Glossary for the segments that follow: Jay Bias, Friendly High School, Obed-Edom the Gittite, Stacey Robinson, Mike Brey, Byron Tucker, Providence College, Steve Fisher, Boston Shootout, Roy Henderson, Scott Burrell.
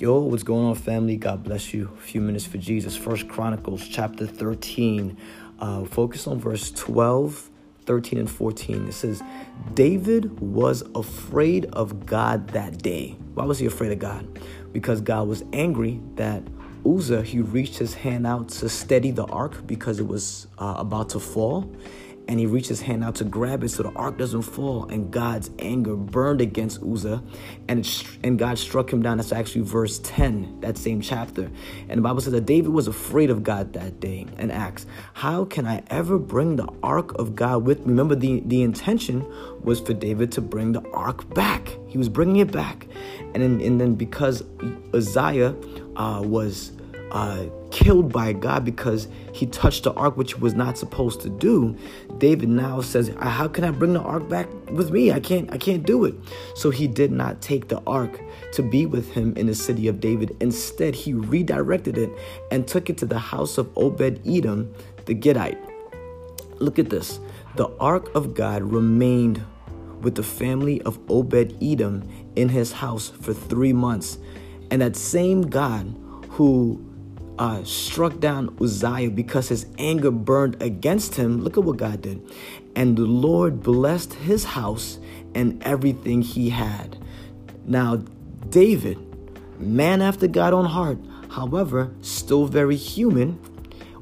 Yo, what's going on, family? God bless you. A few minutes for Jesus. First Chronicles chapter 13. Focus on verse 12, 13, and 14. It says, David was afraid of God that day. Why was he afraid of God? Because God was angry that Uzzah, he reached his hand out to steady the ark because it was about to fall. And he reached his hand out to grab it so the ark doesn't fall. And God's anger burned against Uzzah. And God struck him down. That's actually verse 10, that same chapter. And the Bible says that David was afraid of God that day and asked, how can I ever bring the ark of God with me? Remember, the intention was for David to bring the ark back. He was bringing it back. And then because Uzziah was killed by God because he touched the ark, which he was not supposed to do, David now says, how can I bring the ark back with me? I can't do it. So he did not take the ark to be with him in the city of David. Instead, he redirected it and took it to the house of Obed-Edom the Gittite. Look at this. The ark of God remained with the family of Obed-Edom in his house for 3 months. And that same God who struck down Uzziah because his anger burned against him, look at what God did. And the Lord blessed his house and everything he had. Now, David, man after God's own heart, however, still very human,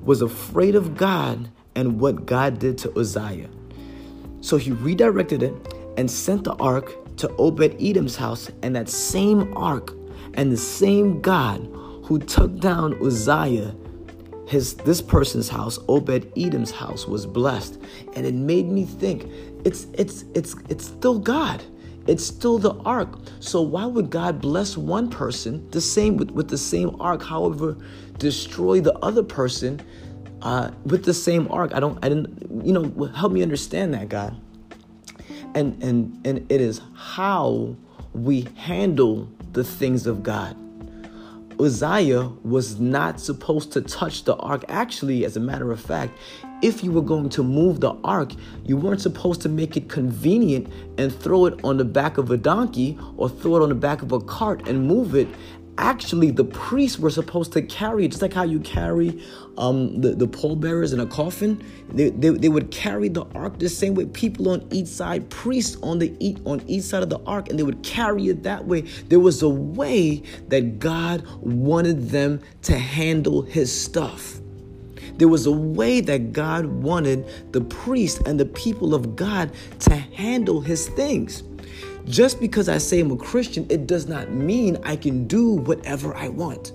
was afraid of God and what God did to Uzziah. So he redirected it and sent the ark to Obed-Edom's house, and that same ark and the same God who took down Uzziah, this person's house, Obed-Edom's house, was blessed. And it made me think, it's still God. It's still the ark. So why would God bless one person the same with the same ark, however, destroy the other person with the same ark? I didn't. You know, help me understand that, God. And it is how we handle the things of God. Uzziah was not supposed to touch the ark. Actually, as a matter of fact, if you were going to move the ark, you weren't supposed to make it convenient and throw it on the back of a donkey or throw it on the back of a cart and move it. Actually, the priests were supposed to carry it, just like how you carry the pallbearers in a coffin. They would carry the ark the same way. People on each side, priests on each side of the ark, and they would carry it that way. There was a way that God wanted them to handle his stuff. There was a way that God wanted the priests and the people of God to handle his things. Just because I say I'm a Christian, it does not mean I can do whatever I want.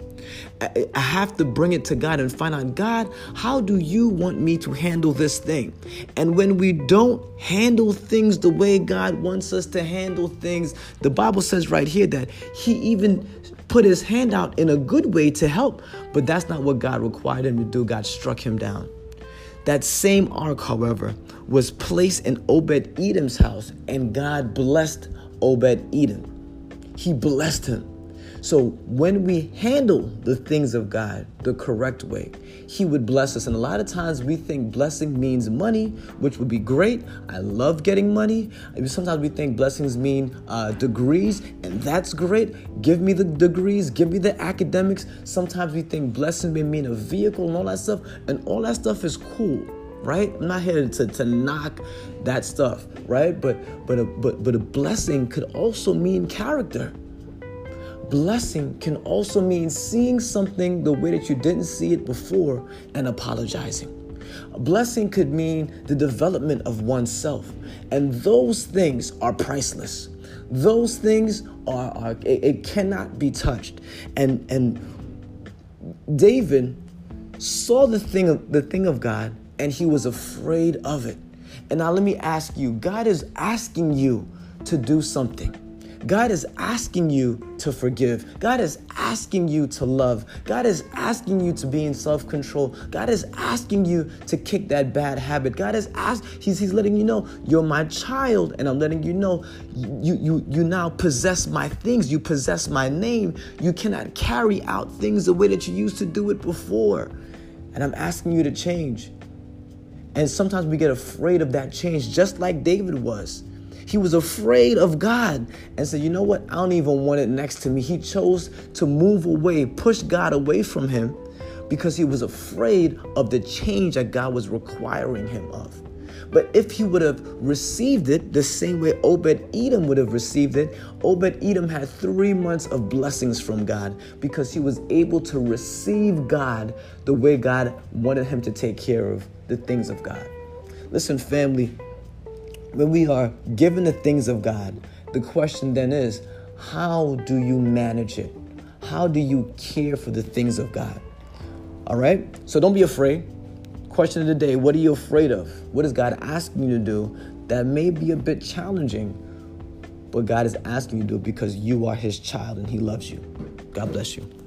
I have to bring it to God and find out, God, how do you want me to handle this thing? And when we don't handle things the way God wants us to handle things, the Bible says right here that he even put his hand out in a good way to help, but that's not what God required him to do. God struck him down. That same ark, however, was placed in Obed-Edom's house, and God blessed Obed-Edom. He blessed him. So when we handle the things of God the correct way, he would bless us. And a lot of times we think blessing means money, which would be great. I love getting money. Sometimes we think blessings mean degrees, and that's great. Give me the degrees. Give me the academics. Sometimes we think blessing may mean a vehicle and all that stuff. And all that stuff is cool. Right? I'm not here to knock that stuff, right? But a blessing could also mean character. Blessing can also mean seeing something the way that you didn't see it before and apologizing. A blessing could mean the development of oneself, and those things are priceless. Those things it cannot be touched. And David saw the thing of God, and he was afraid of it. And now let me ask you, God is asking you to do something. God is asking you to forgive. God is asking you to love. God is asking you to be in self-control. God is asking you to kick that bad habit. God is He's letting you know, you're my child, and I'm letting you know you now possess my things. You possess my name. You cannot carry out things the way that you used to do it before. And I'm asking you to change. And sometimes we get afraid of that change, just like David was. He was afraid of God and said, you know what? I don't even want it next to me. He chose to move away, push God away from him because he was afraid of the change that God was requiring him of. But if he would have received it the same way Obed-Edom would have received it, Obed-Edom had 3 months of blessings from God because he was able to receive God the way God wanted him to take care of the things of God. Listen, family, when we are given the things of God, the question then is, how do you manage it? How do you care for the things of God? All right? So don't be afraid. Question of the day, what are you afraid of? What is God asking you to do that may be a bit challenging, but God is asking you to do it because you are his child and he loves you. God bless you.